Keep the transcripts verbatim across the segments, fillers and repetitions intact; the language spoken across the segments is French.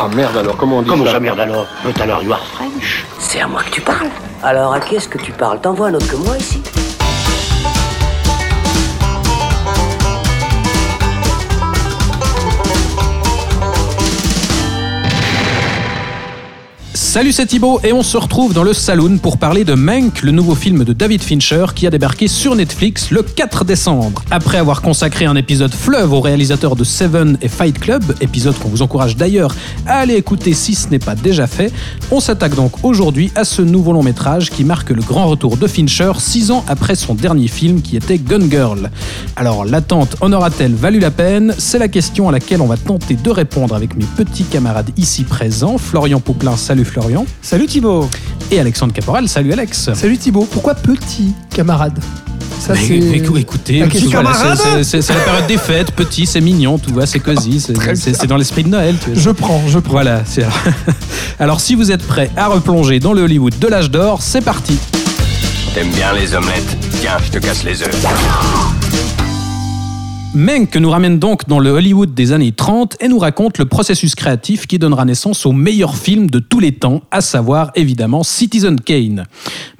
Ah merde alors, comment on dit comment ça? Comment ça merde alors? But alors, you are French. C'est à moi que tu parles. Alors à qui est-ce que tu parles? T'envoies un autre que moi ici. Salut, c'est Thibaut et on se retrouve dans le Saloon pour parler de Menk, le nouveau film de David Fincher qui a débarqué sur Netflix le quatre décembre. Après avoir consacré un épisode fleuve aux réalisateurs de Seven et Fight Club, épisode qu'on vous encourage d'ailleurs à aller écouter si ce n'est pas déjà fait, on s'attaque donc aujourd'hui à ce nouveau long métrage qui marque le grand retour de Fincher six ans après son dernier film qui était Gone Girl. Alors l'attente en aura-t-elle valu la peine? C'est la question à laquelle on va tenter de répondre avec mes petits camarades ici présents. Florian Pouplin, salut Florian. Florian. Salut Thibaut. Et Alexandre Caporal, salut Alex. Salut Thibaut. Pourquoi petit camarade? Ça, mais, c'est... Mais, écoutez, c'est, voilà, c'est, c'est, c'est la période des fêtes, petit, c'est mignon, tu vois, c'est cosy, c'est, c'est, c'est dans l'esprit de Noël. Tu vois. Je prends, je prends. Voilà. C'est... Alors si vous êtes prêts à replonger dans le Hollywood de l'âge d'or, c'est parti. T'aimes bien les omelettes? Tiens, je te casse les œufs. Menk nous ramène donc dans le Hollywood des années trente et nous raconte le processus créatif qui donnera naissance au meilleur film de tous les temps, à savoir évidemment Citizen Kane.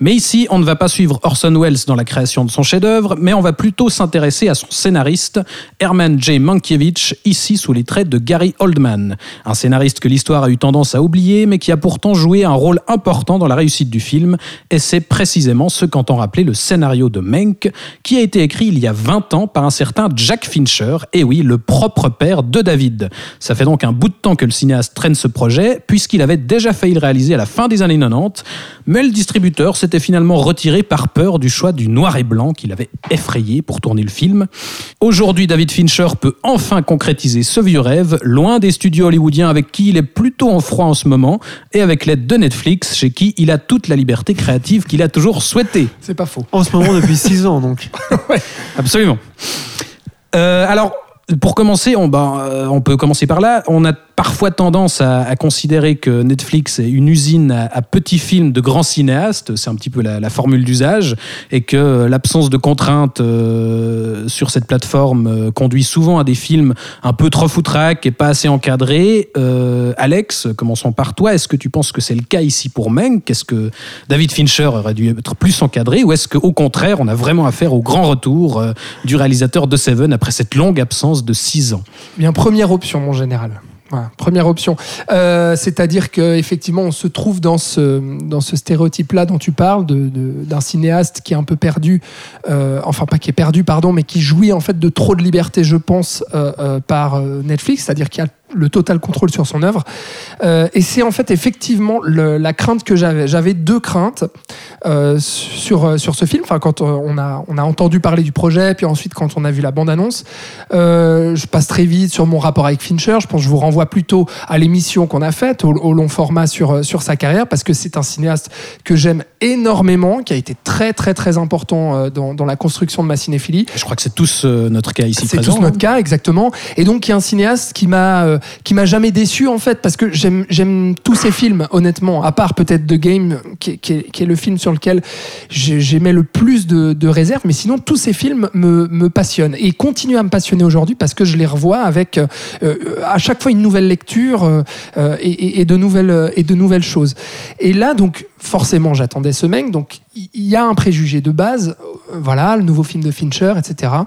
Mais ici, on ne va pas suivre Orson Welles dans la création de son chef-d'œuvre, mais on va plutôt s'intéresser à son scénariste, Herman J. Mankiewicz, ici sous les traits de Gary Oldman. Un scénariste que l'histoire a eu tendance à oublier, mais qui a pourtant joué un rôle important dans la réussite du film, et c'est précisément ce qu'entend rappeler le scénario de Menk, qui a été écrit il y a vingt ans par un certain Jack Fincher, et oui, le propre père de David. Ça fait donc un bout de temps que le cinéaste traîne ce projet, puisqu'il avait déjà failli le réaliser à la fin des années quatre-vingt-dix, mais le distributeur s'était finalement retiré par peur du choix du noir et blanc qui l'avait effrayé pour tourner le film. Aujourd'hui, David Fincher peut enfin concrétiser ce vieux rêve, loin des studios hollywoodiens avec qui il est plutôt en froid en ce moment, et avec l'aide de Netflix, chez qui il a toute la liberté créative qu'il a toujours souhaitée. C'est pas faux. En ce moment, depuis six ans, donc. Ouais, absolument. Euh, alors, pour commencer, on, ben, euh, on peut commencer par là. On a parfois tendance à, à considérer que Netflix est une usine à, à petits films de grands cinéastes. C'est un petit peu la, la formule d'usage. Et que l'absence de contraintes euh, sur cette plateforme euh, conduit souvent à des films un peu trop foutraques et pas assez encadrés. Euh, Alex, commençons par toi. Est-ce que tu penses que c'est le cas ici pour Menk? Est-ce que David Fincher aurait dû être plus encadré? Ou est-ce qu'au contraire, on a vraiment affaire au grand retour euh, du réalisateur de Seven après cette longue absence de six ans? Bien, première option, mon général. Voilà, première option. Euh, c'est-à-dire qu'effectivement, on se trouve dans ce, dans ce stéréotype-là dont tu parles, de, de, d'un cinéaste qui est un peu perdu, euh, enfin, pas qui est perdu, pardon, mais qui jouit en fait de trop de liberté, je pense, euh, euh, par Netflix, c'est-à-dire qu'il y a le total contrôle sur son œuvre. Euh, et c'est en fait effectivement le, la crainte que j'avais. J'avais deux craintes euh, sur, sur ce film. Enfin, quand on a, on a entendu parler du projet, puis ensuite quand on a vu la bande-annonce, euh, je passe très vite sur mon rapport avec Fincher. Je pense que je vous renvoie plutôt à l'émission qu'on a faite, au, au long format sur, sur sa carrière, parce que c'est un cinéaste que j'aime énormément, qui a été très très très important dans, dans la construction de ma cinéphilie. Je crois que c'est tous notre cas ici c'est présent. C'est tous notre cas, exactement. Et donc, qui est un cinéaste qui m'a... Euh, qui m'a jamais déçu en fait, parce que j'aime, j'aime tous ces films honnêtement, à part peut-être The Game qui, qui, qui est le film sur lequel j'aimais le plus de, de réserve, mais sinon tous ces films me, me passionnent et continuent à me passionner aujourd'hui parce que je les revois avec euh, à chaque fois une nouvelle lecture euh, et, et, et, de nouvelles, et de nouvelles choses. Et là donc forcément j'attendais ce mec, donc il y a un préjugé de base, voilà, le nouveau film de Fincher, et cetera.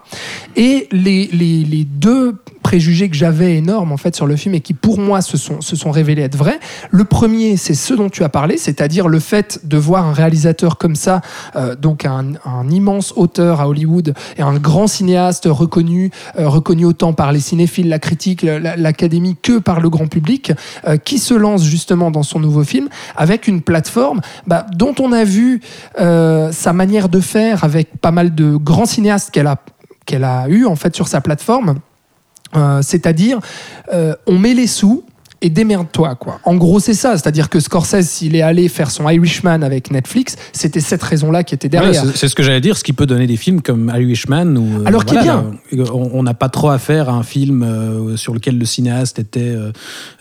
Et les, les, les deux préjugés que j'avais énormes en fait sur le film et qui pour moi se sont, se sont révélés être vrais. Le premier, c'est ce dont tu as parlé, c'est-à-dire le fait de voir un réalisateur comme ça, euh, donc un, un immense auteur à Hollywood et un grand cinéaste reconnu, euh, reconnu autant par les cinéphiles, la critique, la, l'académie que par le grand public, euh, qui se lance justement dans son nouveau film avec une plateforme bah, dont on a vu euh, sa manière de faire avec pas mal de grands cinéastes qu'elle a, qu'elle a eu en fait sur sa plateforme. Euh, c'est-à-dire, euh, on met les sous et démerde-toi, quoi. En gros, c'est ça. C'est-à-dire que Scorsese, s'il est allé faire son Irishman avec Netflix, c'était cette raison-là qui était derrière. Ouais, c'est, c'est ce que j'allais dire, ce qui peut donner des films comme Irishman où, alors qu'il voilà, est bien. On n'a pas trop affaire à un film euh, sur lequel le cinéaste était,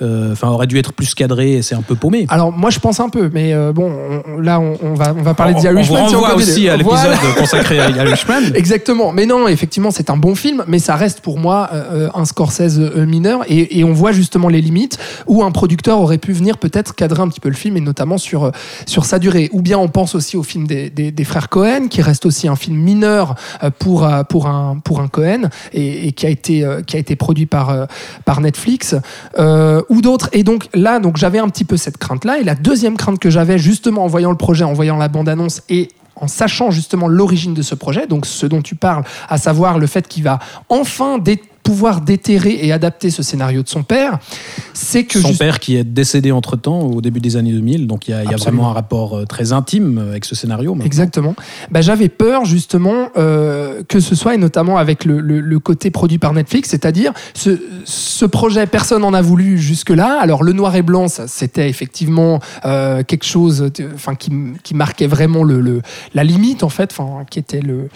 euh, enfin, aurait dû être plus cadré et c'est un peu paumé. Alors, moi, je pense un peu, mais euh, bon, on, là, on, on, va, on va parler on, de Irishman. On vous renvoie si on aussi à l'épisode voilà. consacré à Irishman. Exactement. Mais non, effectivement, c'est un bon film, mais ça reste pour moi euh, un Scorsese mineur et, et on voit justement les limites. où un producteur aurait pu venir peut-être cadrer un petit peu le film, et notamment sur, sur sa durée. Ou bien on pense aussi au film des, des, des frères Cohen, qui reste aussi un film mineur pour, pour, un, pour un Cohen, et, et qui, a été, qui a été produit par, par Netflix, euh, ou d'autres. Et donc là, donc, j'avais un petit peu cette crainte-là. Et la deuxième crainte que j'avais, justement, en voyant le projet, en voyant la bande-annonce, et en sachant justement l'origine de ce projet, donc ce dont tu parles, à savoir le fait qu'il va enfin dé- pouvoir déterrer et adapter ce scénario de son père, c'est que... Son juste... père qui est décédé entre-temps, au début des années deux mille, donc il y, y a vraiment un rapport très intime avec ce scénario. Maintenant. Exactement. Bah, j'avais peur, justement, euh, que ce soit, et notamment avec le, le, le côté produit par Netflix, c'est-à-dire ce, ce projet, personne n'en a voulu jusque-là. Alors, le noir et blanc, ça, c'était effectivement euh, quelque chose de, qui, qui marquait vraiment le, le, la limite, en fait, qui était le,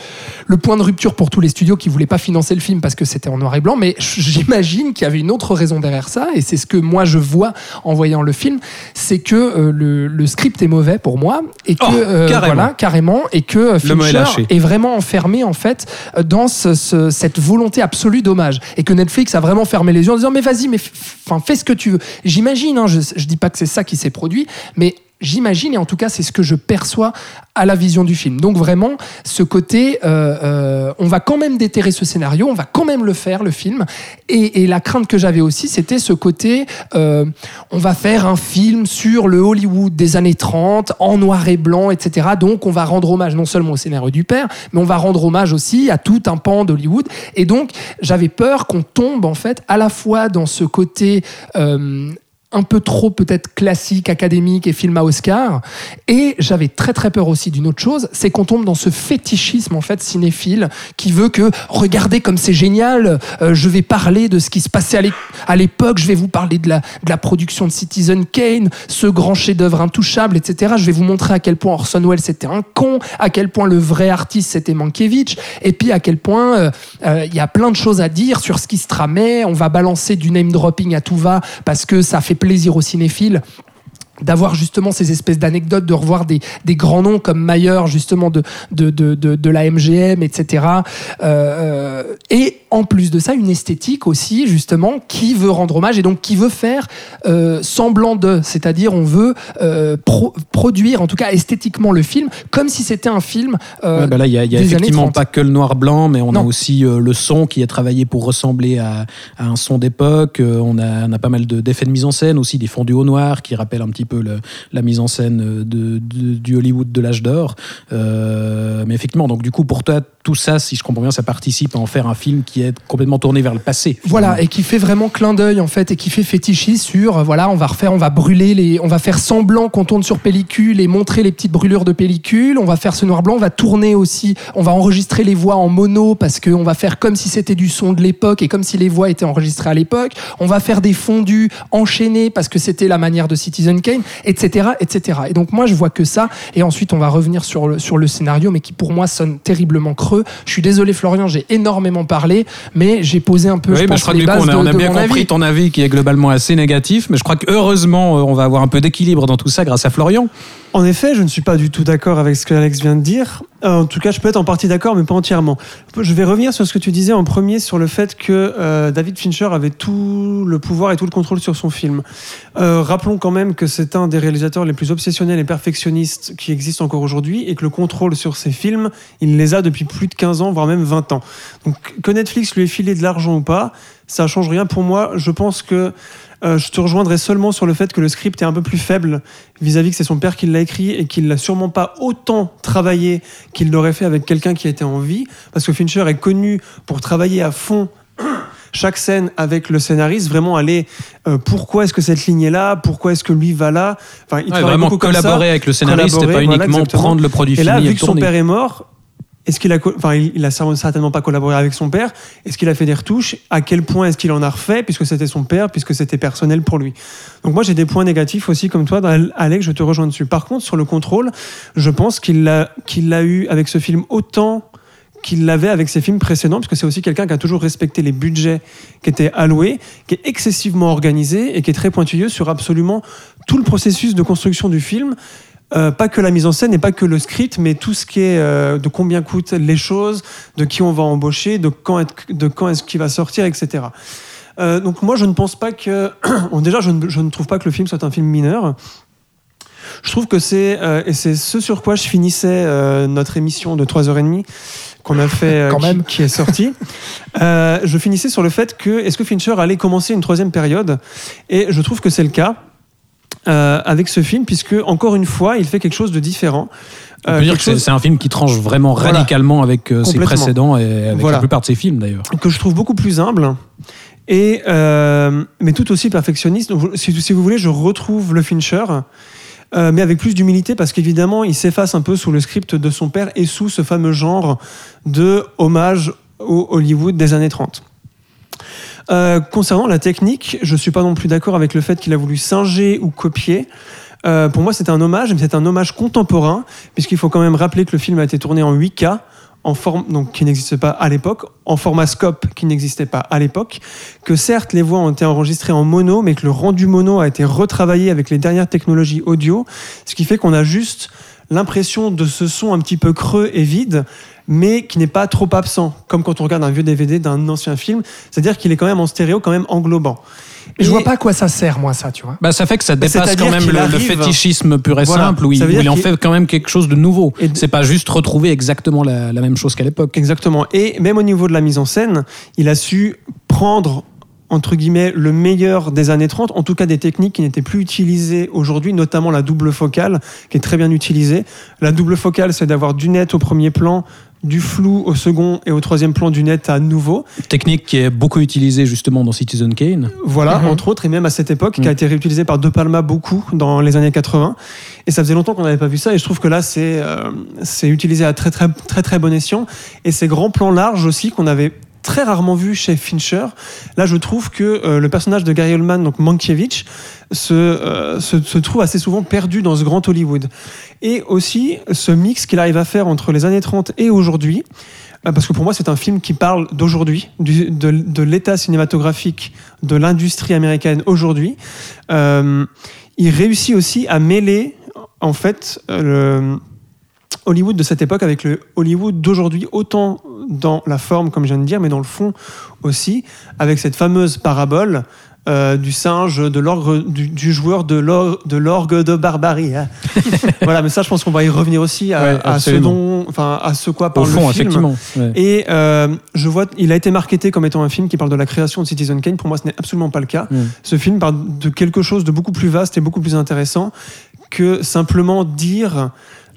le point de rupture pour tous les studios qui ne voulaient pas financer le film parce que c'était en noir et blanc, mais j'imagine qu'il y avait une autre raison derrière ça, et c'est ce que moi je vois en voyant le film, c'est que euh, le, le script est mauvais pour moi, et que oh, euh, carrément. voilà carrément, et que Fincher est, est vraiment enfermé en fait dans ce, ce, cette volonté absolue d'hommage, et que Netflix a vraiment fermé les yeux en disant mais vas-y, mais enfin fais ce que tu veux. J'imagine, hein, je, je dis pas que c'est ça qui s'est produit, mais j'imagine, et en tout cas c'est ce que je perçois à la vision du film. Donc vraiment ce côté euh, euh, on va quand même déterrer ce scénario, on va quand même le faire, le film, et, et la crainte que j'avais aussi, c'était ce côté euh, on va faire un film sur le Hollywood des années trente en noir et blanc, etc. Donc on va rendre hommage non seulement au scénario du père, mais on va rendre hommage aussi à tout un pan d'Hollywood, et donc j'avais peur qu'on tombe en fait à la fois dans ce côté euh, un peu trop peut-être classique, académique et film à Oscar. Et j'avais très très peur aussi d'une autre chose, c'est qu'on tombe dans ce fétichisme en fait cinéphile qui veut que regardez comme c'est génial, euh, je vais parler de ce qui se passait à, l'é- à l'époque, je vais vous parler de la, de la production de Citizen Kane, ce grand chef-d'œuvre intouchable, et cetera. Je vais vous montrer à quel point Orson Welles c'était un con, à quel point le vrai artiste c'était Mankiewicz, et puis à quel point il euh, euh, y a plein de choses à dire sur ce qui se tramait, on va balancer du name-dropping à tout va parce que ça fait plaisir aux cinéphiles d'avoir justement ces espèces d'anecdotes, de revoir des, des grands noms comme Mayer, justement, de, de, de, de, de la M G M, et cetera. Euh, et en plus de ça, une esthétique aussi, justement, qui veut rendre hommage et donc qui veut faire euh, semblant de, c'est-à-dire on veut euh, pro- produire, en tout cas esthétiquement, le film, comme si c'était un film euh, ouais, bah là, y a, y a des années trente. Il n'y a effectivement pas que le noir-blanc, mais on non. a aussi euh, le son qui est travaillé pour ressembler à, à un son d'époque. Euh, on, a, on a pas mal de, d'effets de mise en scène, aussi des fondus au noir qui rappellent un petit peu le, la mise en scène de, de, du Hollywood de l'âge d'or, euh, mais effectivement, donc du coup pour toi tout ça, si je comprends bien, ça participe à en faire un film qui est complètement tourné vers le passé finalement. Voilà, et qui fait vraiment clin d'œil en fait, et qui fait fétichisme sur, voilà, on va refaire, on va brûler les, on va faire semblant qu'on tourne sur pellicule et montrer les petites brûlures de pellicule, on va faire ce noir-blanc, on va tourner aussi, on va enregistrer les voix en mono parce qu'on va faire comme si c'était du son de l'époque et comme si les voix étaient enregistrées à l'époque, on va faire des fondus enchaînés parce que c'était la manière de Citizen Kane, etc., etc. Et donc moi je vois que ça, et ensuite on va revenir sur le, sur le scénario, mais qui pour moi sonne terriblement creux. Je suis désolé Florian, j'ai énormément parlé, mais j'ai posé un peu, oui, je pense, je crois les bases de mon avis. On a, on a bien compris avis. Ton avis qui est globalement assez négatif, mais je crois que heureusement on va avoir un peu d'équilibre dans tout ça grâce à Florian. En effet, je ne suis pas du tout d'accord avec ce que Alex vient de dire. En tout cas, je peux être en partie d'accord, mais pas entièrement. Je vais revenir sur ce que tu disais en premier, sur le fait que euh, David Fincher avait tout le pouvoir et tout le contrôle sur son film. Euh, rappelons quand même que c'est un des réalisateurs les plus obsessionnels et perfectionnistes qui existent encore aujourd'hui, et que le contrôle sur ses films, il les a depuis plus de quinze ans, voire même vingt ans. Donc, que Netflix lui ait filé de l'argent ou pas, ça ne change rien pour moi. Je pense que euh, je te rejoindrai seulement sur le fait que le script est un peu plus faible vis-à-vis que c'est son père qui l'a écrit et qu'il n'a sûrement pas autant travaillé qu'il l'aurait fait avec quelqu'un qui était en vie, parce que Fincher est connu pour travailler à fond chaque scène avec le scénariste, vraiment aller euh, pourquoi est-ce que cette ligne est là, pourquoi est-ce que lui va là, enfin il ouais, vraiment collaborer ça, avec le scénariste et pas uniquement voilà, prendre le produit et fini et tourner. Et là, vu que son père est mort, est-ce qu'il a, enfin, il a certainement pas collaboré avec son père, est-ce qu'il a fait des retouches, à quel point est-ce qu'il en a refait, puisque c'était son père, puisque c'était personnel pour lui. Donc moi j'ai des points négatifs aussi comme toi, Alex, je te rejoins dessus. Par contre, sur le contrôle, je pense qu'il l'a, qu'il l'a eu avec ce film autant qu'il l'avait avec ses films précédents, parce que c'est aussi quelqu'un qui a toujours respecté les budgets qui étaient alloués, qui est excessivement organisé et qui est très pointilleux sur absolument tout le processus de construction du film. Euh, pas que la mise en scène et pas que le script, mais tout ce qui est euh, de combien coûtent les choses, de qui on va embaucher, de quand, être, de quand est-ce qu'il va sortir, et cetera. Euh, donc moi, je ne pense pas que... Bon, déjà, je ne, je ne trouve pas que le film soit un film mineur. Je trouve que c'est... Euh, et c'est ce sur quoi je finissais euh, notre émission de trois heures trente qu'on a fait, euh, Quand qui, même. qui est sortie. euh, je finissais sur le fait que... Est-ce que Fincher allait commencer une troisième période? Et je trouve que c'est le cas euh, avec ce film, puisque, encore une fois, il fait quelque chose de différent. On peut euh, dire que chose... c'est un film qui tranche vraiment voilà. radicalement avec euh, ses précédents et avec voilà. la plupart de ses films d'ailleurs. Que je trouve beaucoup plus humble, et, euh, mais tout aussi perfectionniste. Donc, si, si vous voulez, je retrouve le Fincher, euh, mais avec plus d'humilité, parce qu'évidemment, il s'efface un peu sous le script de son père et sous ce fameux genre de hommage au Hollywood des années trente. Euh, concernant la technique, je ne suis pas non plus d'accord avec le fait qu'il a voulu singer ou copier. Euh, pour moi, c'est un hommage, mais c'est un hommage contemporain, puisqu'il faut quand même rappeler que le film a été tourné en huit K, en forme, donc, qui n'existait pas à l'époque, en format scope qui n'existait pas à l'époque, que certes, les voix ont été enregistrées en mono, mais que le rendu mono a été retravaillé avec les dernières technologies audio, ce qui fait qu'on a juste l'impression de ce son un petit peu creux et vide, mais qui n'est pas trop absent, comme quand on regarde un vieux D V D d'un ancien film, c'est-à-dire qu'il est quand même en stéréo, quand même englobant. Et je vois pas à quoi ça sert, moi, ça, tu vois. Bah, ça fait que ça dépasse quand même le, arrive... le fétichisme pur et voilà. simple, où il, où il en fait quand même quelque chose de nouveau. Et... C'est pas juste retrouver exactement la, la même chose qu'à l'époque. Exactement. Et même au niveau de la mise en scène, il a su prendre, entre guillemets, le meilleur des années trente, en tout cas des techniques qui n'étaient plus utilisées aujourd'hui, notamment la double focale, qui est très bien utilisée. La double focale, c'est d'avoir du net au premier plan, du flou au second et au troisième plan, du net à nouveau. Technique qui est beaucoup utilisée justement dans Citizen Kane. Voilà, mm-hmm. entre autres, et même à cette époque, mm. qui a été réutilisée par De Palma beaucoup dans les années quatre-vingts. Et ça faisait longtemps qu'on n'avait pas vu ça, et je trouve que là, c'est, euh, c'est utilisé à très, très, très, très bon escient. Et ces grands plans larges aussi qu'on avait très rarement vu chez Fincher. Là, je trouve que euh, le personnage de Gary Oldman, donc Mankiewicz, se, euh, se, se trouve assez souvent perdu dans ce grand Hollywood. Et aussi, ce mix qu'il arrive à faire entre les années trente et aujourd'hui, euh, parce que pour moi, c'est un film qui parle d'aujourd'hui, du, de, de l'état cinématographique de l'industrie américaine aujourd'hui. Euh, il réussit aussi à mêler, en fait, euh, le... Hollywood de cette époque avec le Hollywood d'aujourd'hui, autant dans la forme, comme je viens de dire, mais dans le fond aussi, avec cette fameuse parabole euh, du singe, de l'orgue, du, du joueur de l'orgue de, l'orgue de barbarie. Hein. Voilà, mais ça, je pense qu'on va y revenir aussi à, ouais, à ce dont, enfin, à ce quoi parle Au fond, le film. Effectivement, ouais. Et euh, je vois, il a été marketé comme étant un film qui parle de la création de Citizen Kane. Pour moi, ce n'est absolument pas le cas. Mm. Ce film parle de quelque chose de beaucoup plus vaste et beaucoup plus intéressant que simplement dire.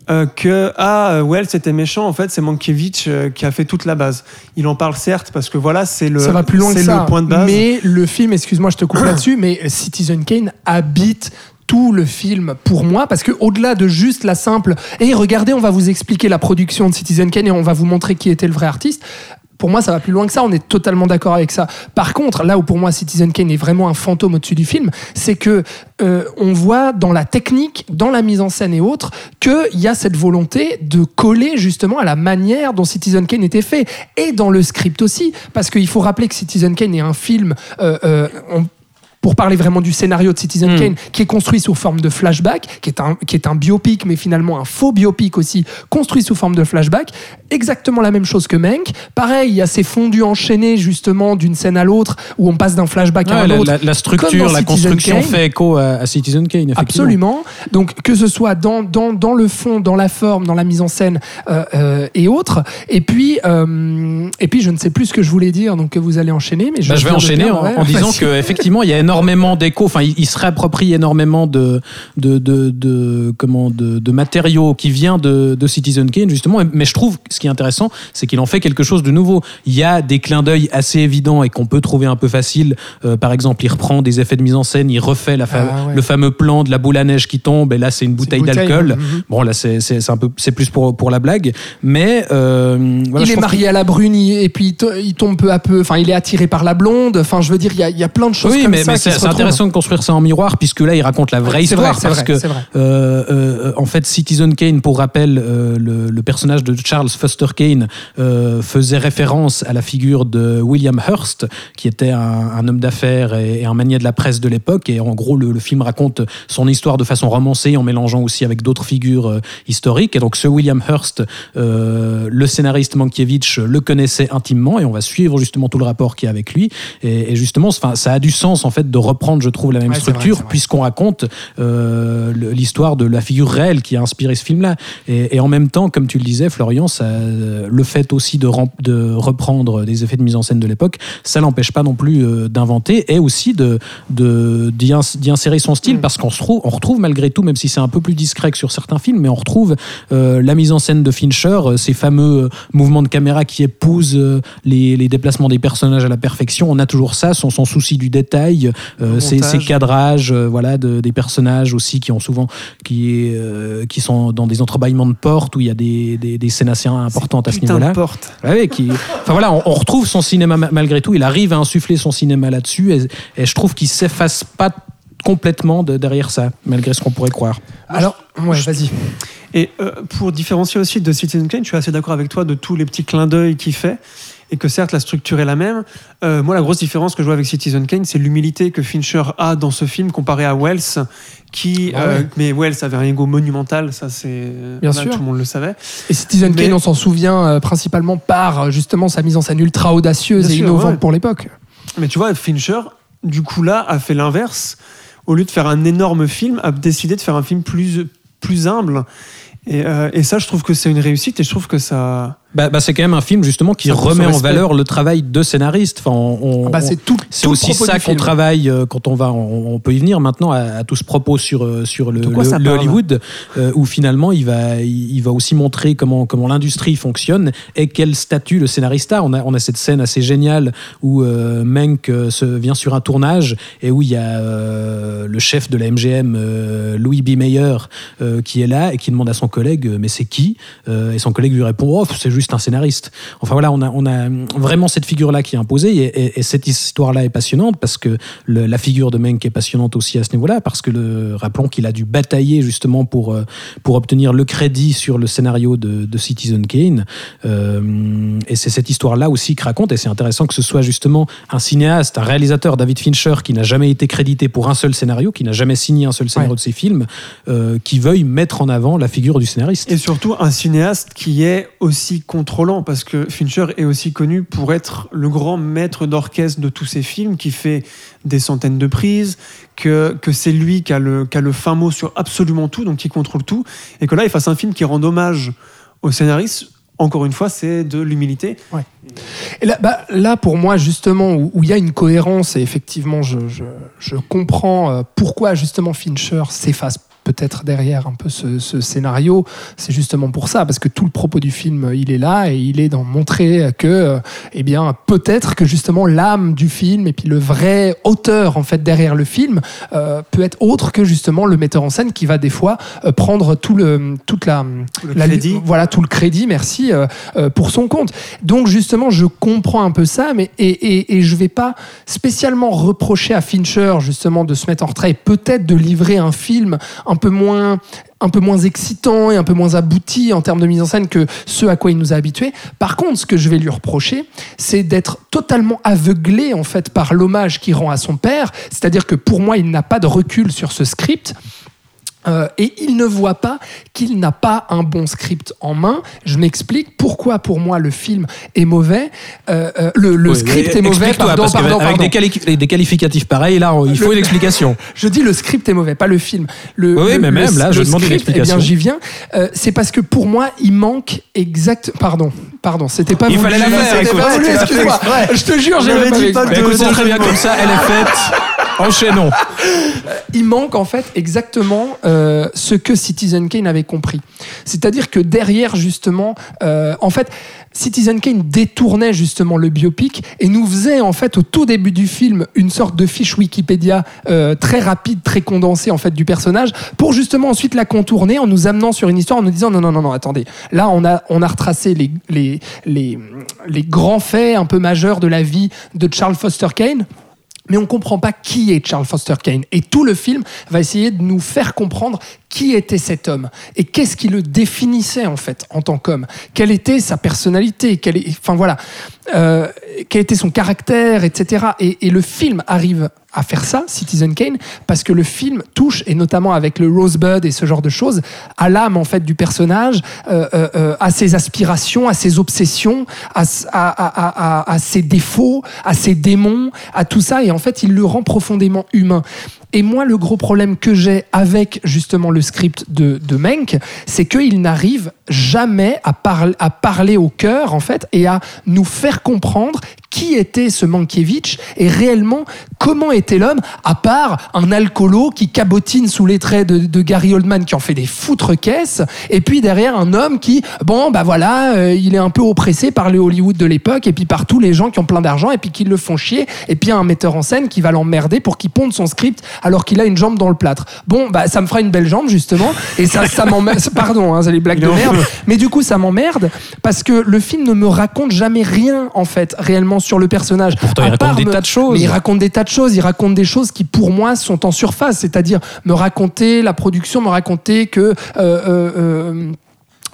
Euh, que ah Wells c'était méchant, en fait c'est Mankiewicz euh, qui a fait toute la base. Il en parle certes parce que voilà, c'est le, ça va plus loin que ça, le point de base. Mais le film, excuse-moi je te coupe là-dessus, mais Citizen Kane habite tout le film pour moi, parce que au-delà de juste la simple et hey, regardez on va vous expliquer la production de Citizen Kane et on va vous montrer qui était le vrai artiste. Pour moi, ça va plus loin que ça, on est totalement d'accord avec ça. Par contre, là où pour moi Citizen Kane est vraiment un fantôme au-dessus du film, c'est que euh, on voit dans la technique, dans la mise en scène et autres, qu'il y a cette volonté de coller justement à la manière dont Citizen Kane était fait. Et dans le script aussi, parce qu'il faut rappeler que Citizen Kane est un film... Euh, euh, on pour parler vraiment du scénario de Citizen mmh. Kane, qui est construit sous forme de flashback, qui est, un, qui est un biopic, mais finalement un faux biopic aussi, construit sous forme de flashback. Exactement la même chose que Menk. Pareil, il y a ces fondus enchaînés, justement, d'une scène à l'autre, où on passe d'un flashback ouais, à un la, autre. La, la structure, la Citizen construction Kane. Fait écho à, à Citizen Kane, effectivement. Absolument. Donc, que ce soit dans, dans, dans le fond, dans la forme, dans la mise en scène euh, euh, et autres. Et puis, euh, et puis, je ne sais plus ce que je voulais dire, donc vous allez enchaîner. Mais je, bah, je vais enchaîner dire, en, ouais, en disant qu'effectivement, il y a énormément énormément d'écho, enfin il, il se réapproprie énormément de de de, de comment de, de matériaux qui vient de, de Citizen Kane justement, mais je trouve ce qui est intéressant, c'est qu'il en fait quelque chose de nouveau. Il y a des clins d'œil assez évidents et qu'on peut trouver un peu faciles. Euh, par exemple, il reprend des effets de mise en scène, il refait la fa- ah ouais. le fameux plan de la boule à neige qui tombe et là c'est une bouteille, c'est une bouteille d'alcool. Mm-hmm. Bon là c'est, c'est c'est un peu c'est plus pour pour la blague, mais euh, voilà, il est marié qu'il... à la brune et puis il tombe peu à peu. Enfin il est attiré par la blonde. Enfin je veux dire il y a il y a plein de choses oui, comme mais, ça. Mais c'est, c'est intéressant de construire ça en miroir, puisque là, il raconte la vraie c'est histoire. Vrai, parce vrai, que, euh, euh, en fait, Citizen Kane, pour rappel, euh, le, le personnage de Charles Foster Kane euh, faisait référence à la figure de William Hearst, qui était un, un homme d'affaires et, et un manier de la presse de l'époque. Et en gros, le, le film raconte son histoire de façon romancée, en mélangeant aussi avec d'autres figures euh, historiques. Et donc, ce William Hearst, euh, le scénariste Mankiewicz le connaissait intimement, et on va suivre justement tout le rapport qu'il y a avec lui. Et, et justement, ça a du sens, en fait, de reprendre, je trouve, la même ouais, structure, c'est vrai, c'est vrai. Puisqu'on raconte euh, l'histoire de la figure réelle qui a inspiré ce film-là. Et, et en même temps, comme tu le disais, Florian, ça, le fait aussi de, rem- de reprendre des effets de mise en scène de l'époque, ça l'empêche pas non plus euh, d'inventer, et aussi de, de, d'y, ins- d'y insérer son style, mmh. parce qu'on se trou- on retrouve malgré tout, même si c'est un peu plus discret que sur certains films, mais on retrouve euh, la mise en scène de Fincher, euh, ces fameux euh, mouvements de caméra qui épousent euh, les, les déplacements des personnages à la perfection. On a toujours ça, son, son souci du détail, euh, ces, ces cadrages, euh, voilà, de, des personnages aussi qui ont souvent, qui, euh, qui sont dans des entrebâillements de portes où il y a des, des, des scènes assez importantes à ce niveau-là. Porte. Ouais, qui, enfin voilà, on, on retrouve son cinéma malgré tout. Il arrive à insuffler son cinéma là-dessus, et, et je trouve qu'il s'efface pas complètement de, derrière ça, malgré ce qu'on pourrait croire. Alors, ouais, vas-y. Et euh, pour différencier aussi de Citizen Kane, je suis assez d'accord avec toi de tous les petits clins d'œil qu'il fait. Et que certes la structure est la même, euh, moi la grosse différence que je vois avec Citizen Kane, c'est l'humilité que Fincher a dans ce film comparé à Wells, qui oh euh, ouais. mais Wells avait un ego monumental, ça c'est bien là, sûr, tout le monde le savait. Et Citizen mais... Kane, on s'en souvient euh, principalement par justement sa mise en scène ultra audacieuse bien et sûr, innovante ouais. pour l'époque. Mais tu vois, Fincher du coup là a fait l'inverse, au lieu de faire un énorme film, a décidé de faire un film plus plus humble. Et, euh, et ça, je trouve que c'est une réussite, et je trouve que ça. Bah, bah c'est quand même un film justement qui ça remet en valeur le travail de scénariste. Enfin, on, on, bah c'est tout. C'est tout aussi ça qu'on travaille euh, quand on va. On, on peut y venir maintenant à, à tout ce propos sur sur le, le, le Hollywood, euh, où finalement il va il va aussi montrer comment comment l'industrie fonctionne et quel statut le scénariste a. On a on a cette scène assez géniale où euh, Menk se vient sur un tournage et où il y a euh, le chef de la M G M, euh, Louis B. Mayer, euh, qui est là et qui demande à son collègue mais c'est qui euh, et son collègue lui répond oh c'est juste un scénariste. Enfin voilà, on a, on a vraiment cette figure-là qui est imposée, et, et, et cette histoire-là est passionnante parce que le, la figure de Menk est passionnante aussi à ce niveau-là, parce que le, rappelons qu'il a dû batailler justement pour, pour obtenir le crédit sur le scénario de, de Citizen Kane. Euh, et c'est cette histoire-là aussi qu'il raconte, et c'est intéressant que ce soit justement un cinéaste, un réalisateur, David Fincher, qui n'a jamais été crédité pour un seul scénario, qui n'a jamais signé un seul scénario ouais. de ses films, euh, qui veuille mettre en avant la figure du scénariste. Et surtout un cinéaste qui est aussi contrôlant, parce que Fincher est aussi connu pour être le grand maître d'orchestre de tous ses films, qui fait des centaines de prises, que, que c'est lui qui a, le, qui a le fin mot sur absolument tout, donc qui contrôle tout, et que là il fasse un film qui rend hommage au scénariste. Encore une fois, c'est de l'humilité. Ouais. Et là, bah, là, pour moi, justement, où il y a une cohérence, et effectivement, je, je, je comprends pourquoi justement Fincher s'efface peut-être derrière un peu ce, ce scénario. C'est justement pour ça, parce que tout le propos du film, il est là, et il est dans montrer que, eh bien, peut-être que justement l'âme du film, et puis le vrai auteur en fait derrière le film, euh, peut être autre que justement le metteur en scène qui va des fois euh, prendre tout le toute la, le la crédit. voilà tout le crédit. Merci. Pour son compte. Donc justement, je comprends un peu ça, mais et, et, et je vais pas spécialement reprocher à Fincher justement de se mettre en retrait, et peut-être de livrer un film un peu moins un peu moins excitant et un peu moins abouti en termes de mise en scène que ce à quoi il nous a habitués. Par contre, ce que je vais lui reprocher, c'est d'être totalement aveuglé en fait par l'hommage qu'il rend à son père. C'est-à-dire que pour moi, il n'a pas de recul sur ce script. Euh, et il ne voit pas qu'il n'a pas un bon script en main. Je m'explique pourquoi pour moi le film est mauvais. Euh, euh, le le oui, script est mauvais, pardon, parce pardon, pardon. Avec des, quali- des qualificatifs pareils, là, il faut le... une explication. Je dis le script est mauvais, pas le film. Le, oui, le, mais même le, là, je demande une explication. Eh bien, j'y viens. Euh, c'est parce que pour moi, il manque exact... Pardon, pardon, c'était pas voulu. Il fallait la faire, écoute. Excuse-moi, je te jure, je l'avais dit pas de... Écoute, c'est très bien comme ça, elle est faite... Enchaînons. Il manque en fait exactement euh, ce que Citizen Kane avait compris. C'est-à-dire que derrière justement, euh, en fait, Citizen Kane détournait justement le biopic et nous faisait en fait au tout début du film une sorte de fiche Wikipédia euh, très rapide, très condensée en fait du personnage, pour justement ensuite la contourner en nous amenant sur une histoire en nous disant non non non non attendez, là on a on a retracé les les les les grands faits un peu majeurs de la vie de Charles Foster Kane. mais on ne comprend pas qui est Charles Foster Kane. Et tout le film va essayer de nous faire comprendre qui était cet homme et qu'est-ce qui le définissait en fait en tant qu'homme. Quelle était sa personnalité, quelle est, enfin voilà, euh, quel était son caractère, et cetera. Et, et le film arrive à faire ça, Citizen Kane, parce que le film touche, et notamment avec le Rosebud et ce genre de choses, à l'âme en fait du personnage, euh, euh, à ses aspirations, à ses obsessions, à, à, à, à, à ses défauts, à ses démons, à tout ça. Et en fait, il le rend profondément humain. Et moi, le gros problème que j'ai avec justement le script de, de Menk, c'est qu'il n'arrive jamais à, parle, à parler au cœur, en fait, et à nous faire comprendre qui était ce Mankiewicz et réellement comment était l'homme, à part un alcoolo qui cabotine sous les traits de, de Gary Oldman, qui en fait des foutres caisses, et puis derrière un homme qui, bon, bah voilà, euh, il est un peu oppressé par les Hollywood de l'époque, et puis par tous les gens qui ont plein d'argent, et puis qui le font chier, et puis un metteur en scène qui va l'emmerder pour qu'il ponde son script alors qu'il a une jambe dans le plâtre. Bon, bah ça me fera une belle jambe, justement, et ça, ça m'emmerde. Pardon, hein, c'est les blagues non. de merde, mais du coup, ça m'emmerde, parce que le film ne me raconte jamais rien, en fait, réellement, sur le personnage. Pourtant, il raconte me... des tas de choses. Mais il raconte des tas de choses. Il raconte des choses qui, pour moi, sont en surface. C'est-à-dire me raconter la production, me raconter que... Euh, euh, euh...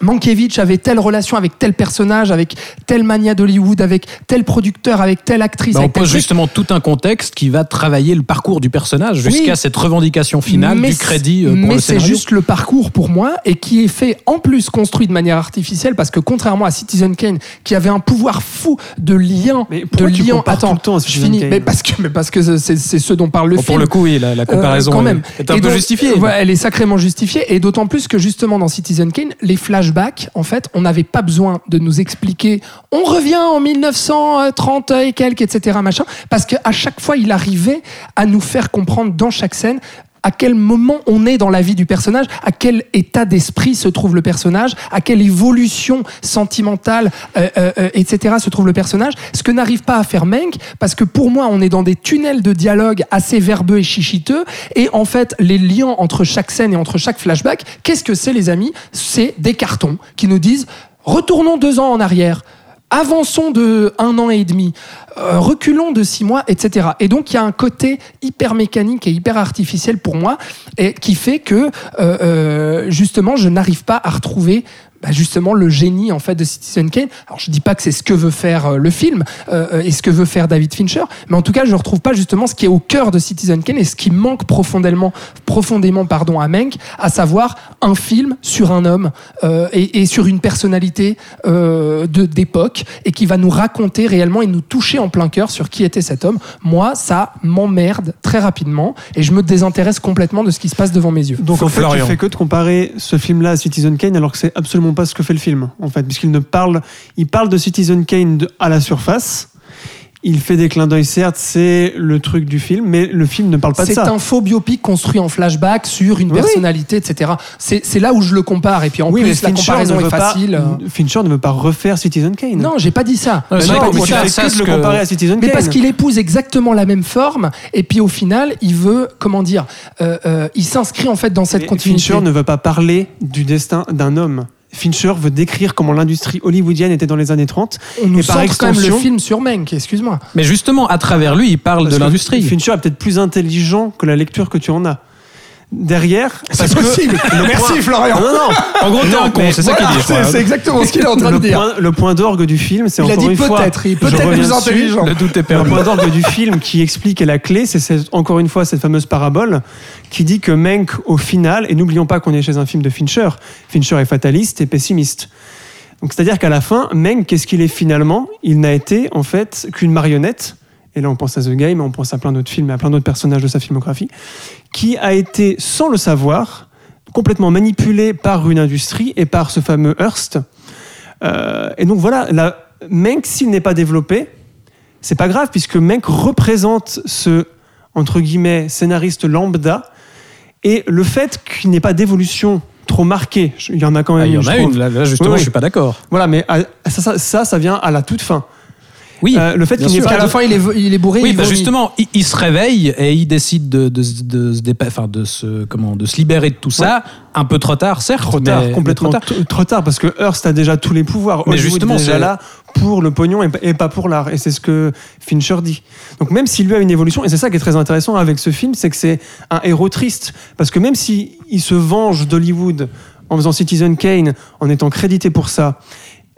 Mankiewicz avait telle relation avec tel personnage, avec telle mania d'Hollywood, avec tel producteur, avec telle actrice. Bah on avec pose justement tout un contexte qui va travailler le parcours du personnage jusqu'à oui, cette revendication finale du crédit pour le scénario. Mais c'est juste le parcours pour moi, et qui est fait en plus construit de manière artificielle, parce que contrairement à Citizen Kane, qui avait un pouvoir fou de lien, mais de lien. Attends, tout le temps à Citizen je finis. Kane. Mais parce que, mais parce que c'est, c'est ce dont parle le bon, film. Pour le coup, oui, la, la comparaison euh, quand même. Est, est un et peu donc, justifiée. Ouais, elle est sacrément justifiée, et d'autant plus que justement dans Citizen Kane, les flashbacks. En fait, on n'avait pas besoin de nous expliquer on revient en mille neuf cent trente et quelques, et cetera machin, parce qu'à chaque fois, il arrivait à nous faire comprendre dans chaque scène à quel moment on est dans la vie du personnage, à quel état d'esprit se trouve le personnage, à quelle évolution sentimentale, euh, euh, et cetera se trouve le personnage. Ce que n'arrive pas à faire Menk, parce que pour moi, on est dans des tunnels de dialogue assez verbeux et chichiteux, et en fait, les liens entre chaque scène et entre chaque flashback, qu'est-ce que c'est, les amis ? C'est des cartons qui nous disent « Retournons deux ans en arrière ». Avançons de un an et demi, euh, reculons de six mois, et cetera. Et donc, il y a un côté hyper mécanique et hyper artificiel pour moi, et qui fait que, euh, euh, justement, je n'arrive pas à retrouver bah, justement le génie en fait de Citizen Kane. Alors, je dis pas que c'est ce que veut faire euh, le film euh, et ce que veut faire David Fincher, mais en tout cas, je ne retrouve pas justement ce qui est au cœur de Citizen Kane et ce qui manque profondément, profondément, pardon, à Menk, à savoir un film sur un homme euh, et, et sur une personnalité euh, de d'époque. Et qui va nous raconter réellement et nous toucher en plein cœur sur qui était cet homme. Moi, ça m'emmerde très rapidement et je me désintéresse complètement de ce qui se passe devant mes yeux. Donc en fait, tu fais que de comparer ce film-là à Citizen Kane, alors que c'est absolument pas ce que fait le film, en fait, puisqu'il ne parle, il parle de Citizen Kane de, à la surface. Il fait des clins d'œil, certes, c'est le truc du film, mais le film ne parle pas c'est de ça. C'est un faux biopic construit en flashback sur une oui. personnalité, et cetera. C'est, c'est là où je le compare. Et puis en oui, plus, la Fincher comparaison est facile. Pas, Fincher ne veut pas refaire Citizen Kane. Non, j'ai pas dit ça. Non, j'ai non, pas dit ça. ça que... le comparer à Citizen mais Kane. Parce qu'il épouse exactement la même forme. Et puis au final, il veut, comment dire, euh, euh, il s'inscrit en fait dans cette mais continuité. Fincher ne veut pas parler du destin d'un homme. Fincher veut décrire comment l'industrie hollywoodienne était dans les années trente. On nous centre extension... quand même le film sur Menk, excuse-moi. Mais justement, à travers lui, il parle parce de l'industrie. Fincher est peut-être plus intelligent que la lecture que tu en as. Derrière, c'est parce possible. Que Merci point... Florian. Non, non. En gros, t'es un con. C'est voilà, ça qu'il dit. C'est, c'est exactement ce qu'il est en train de dire. Point, le point d'orgue du film, c'est il encore une fois. Il a dit peut-être, peut-être plus intelligent. Le doute est permis. Le point d'orgue du film qui explique et la clé, c'est, c'est encore une fois cette fameuse parabole qui dit que Menk, au final, et n'oublions pas qu'on est chez un film de Fincher. Fincher est fataliste et pessimiste. Donc, c'est-à-dire qu'à la fin, Menk, qu'est-ce qu'il est finalement ? Il n'a été en fait qu'une marionnette. Et là on pense à The Game, on pense à plein d'autres films et à plein d'autres personnages de sa filmographie, qui a été, sans le savoir, complètement manipulé par une industrie et par ce fameux Hearst. Euh, et donc voilà, la, Menk, s'il n'est pas développé, c'est pas grave, puisque Menk représente ce, entre guillemets, scénariste lambda, et le fait qu'il n'ait pas d'évolution trop marquée, il y en a quand même ah, il y en a une, là, justement, oui, oui. je suis pas d'accord. Voilà, mais à, ça, ça, ça vient à la toute fin. Oui, euh, le fait qu'il n'est pas à la fin, il est, il est bourré. Oui, il bah justement, il, il se réveille et il décide de, de, de, de, de, enfin de, se, comment, de se libérer de tout ça. Ouais. Un peu trop tard, certes. Trop tard, mais, complètement mais trop, tard. T- trop tard, parce que Hearst a déjà tous les pouvoirs. Mais justement, déjà c'est là pour le pognon et, et pas pour l'art. Et c'est ce que Fincher dit. Donc même s'il lui a une évolution, et c'est ça qui est très intéressant avec ce film, c'est que c'est un héros triste. Parce que même s'il il se venge d'Hollywood en faisant Citizen Kane, en étant crédité pour ça,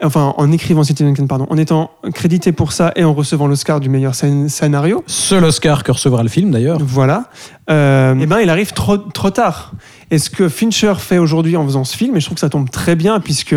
enfin en écrivant Citizen Kane, pardon, en étant crédité pour ça et en recevant l'Oscar du meilleur scén- scénario. Seul Oscar que recevra le film d'ailleurs. Voilà. Euh, et ben il arrive trop, trop tard. Et ce que Fincher fait aujourd'hui en faisant ce film, et je trouve que ça tombe très bien puisque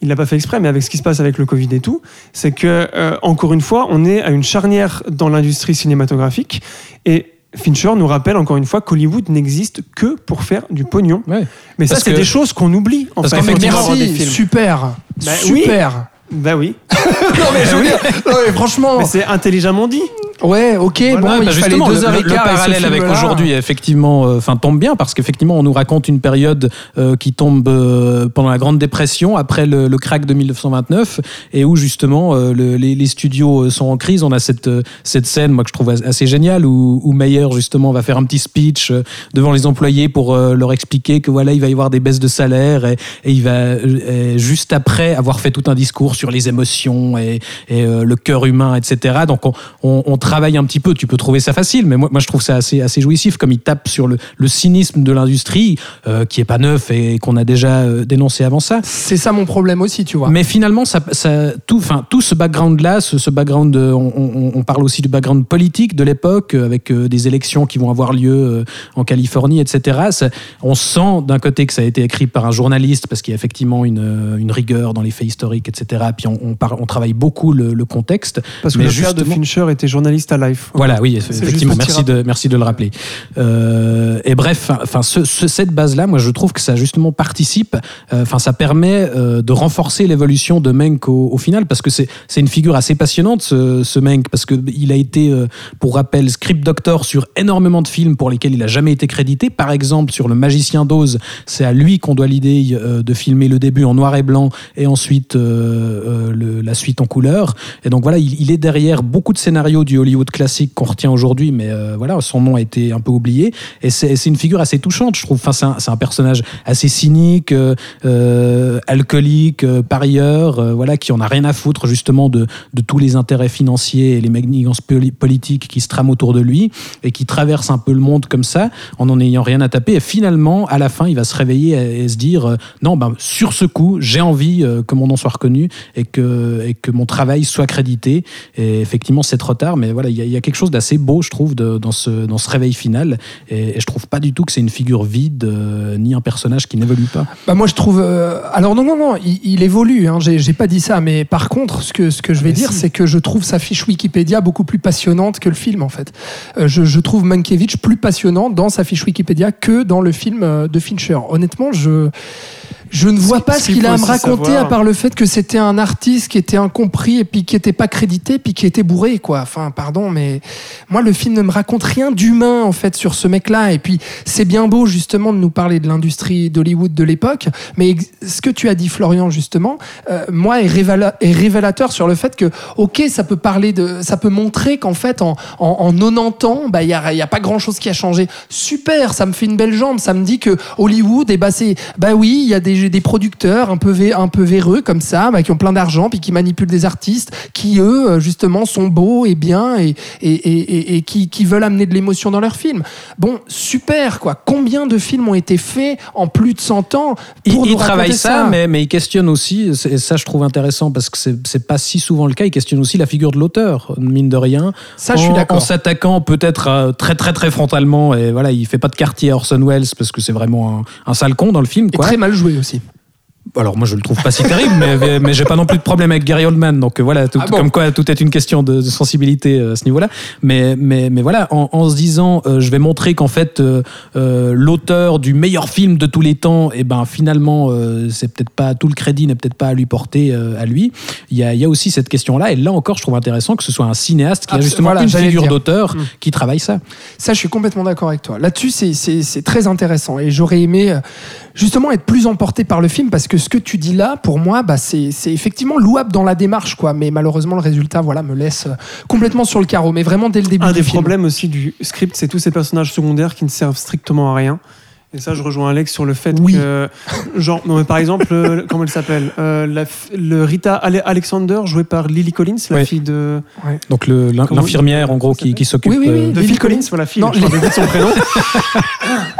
il l'a pas fait exprès, mais avec ce qui se passe avec le Covid et tout, c'est que euh, encore une fois, on est à une charnière dans l'industrie cinématographique et Fincher nous rappelle encore une fois qu'Hollywood n'existe que pour faire du pognon. Ouais. Mais parce ça, c'est que... des choses qu'on oublie. En parce fait. Qu'effectivement, merci, des films. Super, bah, super. Oui. Bah oui. non mais je veux dire, non, mais franchement. Mais c'est intelligemment dit. Ouais, ok. Voilà, bon, bah il fallait deux heures et quart. Le parallèle avec aujourd'hui, effectivement, enfin euh, tombe bien parce qu'effectivement, on nous raconte une période euh, qui tombe euh, pendant la Grande Dépression, après le, le crack de mille neuf cent vingt-neuf, et où justement euh, le, les, les studios sont en crise. On a cette cette scène, moi que je trouve assez géniale, où, où Mayer justement va faire un petit speech devant les employés pour euh, leur expliquer que voilà, il va y avoir des baisses de salaire, et, et il va et juste après avoir fait tout un discours sur les émotions et, et euh, le cœur humain, et cetera. Donc on, on, on travaille un petit peu, tu peux trouver ça facile, mais moi, moi je trouve ça assez, assez jouissif, comme il tape sur le, le cynisme de l'industrie, euh, qui est pas neuf et qu'on a déjà euh, dénoncé avant ça. C'est ça mon problème aussi, tu vois. Mais finalement, ça, ça, tout, fin, tout ce background-là, ce, ce background, de, on, on, on parle aussi du background politique de l'époque, avec euh, des élections qui vont avoir lieu euh, en Californie, et cetera. Ça, on sent d'un côté que ça a été écrit par un journaliste, parce qu'il y a effectivement une, une rigueur dans les faits historiques, et cetera. Puis on, on, parle, on travaille beaucoup le, le contexte. Parce que le père de Fincher était journaliste à Life. Voilà, oui, c'est effectivement. Merci de, merci de le rappeler. Euh, et bref, enfin, ce, ce, cette base-là, moi, je trouve que ça justement participe. Enfin, euh, ça permet euh, de renforcer l'évolution de Menk au, au final, parce que c'est, c'est une figure assez passionnante, ce, ce Menk, parce que il a été, euh, pour rappel, script doctor sur énormément de films pour lesquels il n'a jamais été crédité. Par exemple, sur Le Magicien d'Oz, c'est à lui qu'on doit l'idée euh, de filmer le début en noir et blanc et ensuite euh, euh, le, la suite en couleur. Et donc voilà, il, il est derrière beaucoup de scénarios du Hollywood classique qu'on retient aujourd'hui, mais euh, voilà, son nom a été un peu oublié, et c'est, c'est une figure assez touchante, je trouve. Enfin, c'est un, c'est un personnage assez cynique, euh, euh, alcoolique, euh, parieur, euh, voilà, qui en a rien à foutre justement de, de tous les intérêts financiers et les manigances poli- politiques qui se trament autour de lui, et qui traverse un peu le monde comme ça, en n'en ayant rien à taper. Et finalement, à la fin, il va se réveiller et, et se dire euh, non, ben sur ce coup, j'ai envie euh, que mon nom soit reconnu et que, et que mon travail soit crédité. Et effectivement, c'est trop tard, mais Et voilà, il y, y a quelque chose d'assez beau, je trouve, de, dans, ce, dans ce réveil final. Et, et je trouve pas du tout que c'est une figure vide, euh, ni un personnage qui n'évolue pas. Bah moi, je trouve. Euh, alors non, non, non, il, il évolue. Hein, j'ai, j'ai pas dit ça, mais par contre, ce que ce que je vais mais dire, si. c'est que je trouve sa fiche Wikipédia beaucoup plus passionnante que le film, en fait. Euh, je, je trouve Mankiewicz plus passionnant dans sa fiche Wikipédia que dans le film de Fincher. Honnêtement, je. Je ne vois pas ce, ce qu'il a à me raconter savoir. À part le fait que c'était un artiste qui était incompris et puis qui était pas crédité, puis qui était bourré, quoi. Enfin, pardon, mais moi le film ne me raconte rien d'humain en fait sur ce mec-là. Et puis c'est bien beau justement de nous parler de l'industrie d'Hollywood de l'époque, mais ce que tu as dit, Florian, justement, euh, moi est, révéla- est révélateur sur le fait que ok, ça peut parler de, ça peut montrer qu'en fait en en, en quatre-vingt-dix ans, bah il y a il y a pas grand-chose qui a changé. Super, ça me fait une belle jambe, ça me dit que Hollywood, et bah c'est, bah oui, il y a des J'ai des producteurs un peu, vé- un peu véreux comme ça, bah, qui ont plein d'argent, puis qui manipulent des artistes qui, eux, justement, sont beaux et bien et, et, et, et, et qui, qui veulent amener de l'émotion dans leurs films. Bon, super, quoi. Combien de films ont été faits en plus de cent ans pour il, nous raconter ça ? Ils travaillent ça, mais, mais ils questionnent aussi, et ça, je trouve intéressant, parce que c'est, c'est pas si souvent le cas, ils questionnent aussi la figure de l'auteur, mine de rien. Ça, en, je suis d'accord. En s'attaquant peut-être euh, très, très, très frontalement, et voilà, il fait pas de quartier à Orson Welles, parce que c'est vraiment un, un sale con dans le film, quoi. Et très mal joué aussi. Alors moi je le trouve pas si terrible, mais, mais j'ai pas non plus de problème avec Gary Oldman, donc voilà, tout, ah bon. Comme quoi tout est une question de, de sensibilité à ce niveau-là, mais, mais, mais voilà, en, en se disant euh, je vais montrer qu'en fait euh, euh, l'auteur du meilleur film de tous les temps, et eh ben finalement euh, c'est peut-être pas, tout le crédit n'est peut-être pas à lui porter, euh, à lui, il y a, y a aussi cette question-là, et là encore je trouve intéressant que ce soit un cinéaste qui Absol- a justement voilà, une figure dire. d'auteur mmh. qui travaille ça. Ça je suis complètement d'accord avec toi, là-dessus c'est, c'est, c'est très intéressant, et j'aurais aimé justement être plus emporté par le film, parce que ce que tu dis là, pour moi, bah, c'est, c'est effectivement louable dans la démarche, quoi. Mais malheureusement, le résultat, voilà, me laisse complètement sur le carreau. Mais vraiment, dès le début. Un des problèmes aussi du script, c'est tous ces personnages secondaires qui ne servent strictement à rien. Et ça, je rejoins Alex sur le fait oui. que, genre, non mais par exemple, euh, comment elle s'appelle, euh, la, le Rita Alexander jouée par Lily Collins, la ouais. fille de, ouais. donc le, l'in- l'infirmière en gros qui, qui s'occupe oui, oui, oui. Euh... de Lily Phil Collins, voilà, fille, non, je me rappelle de son prénom,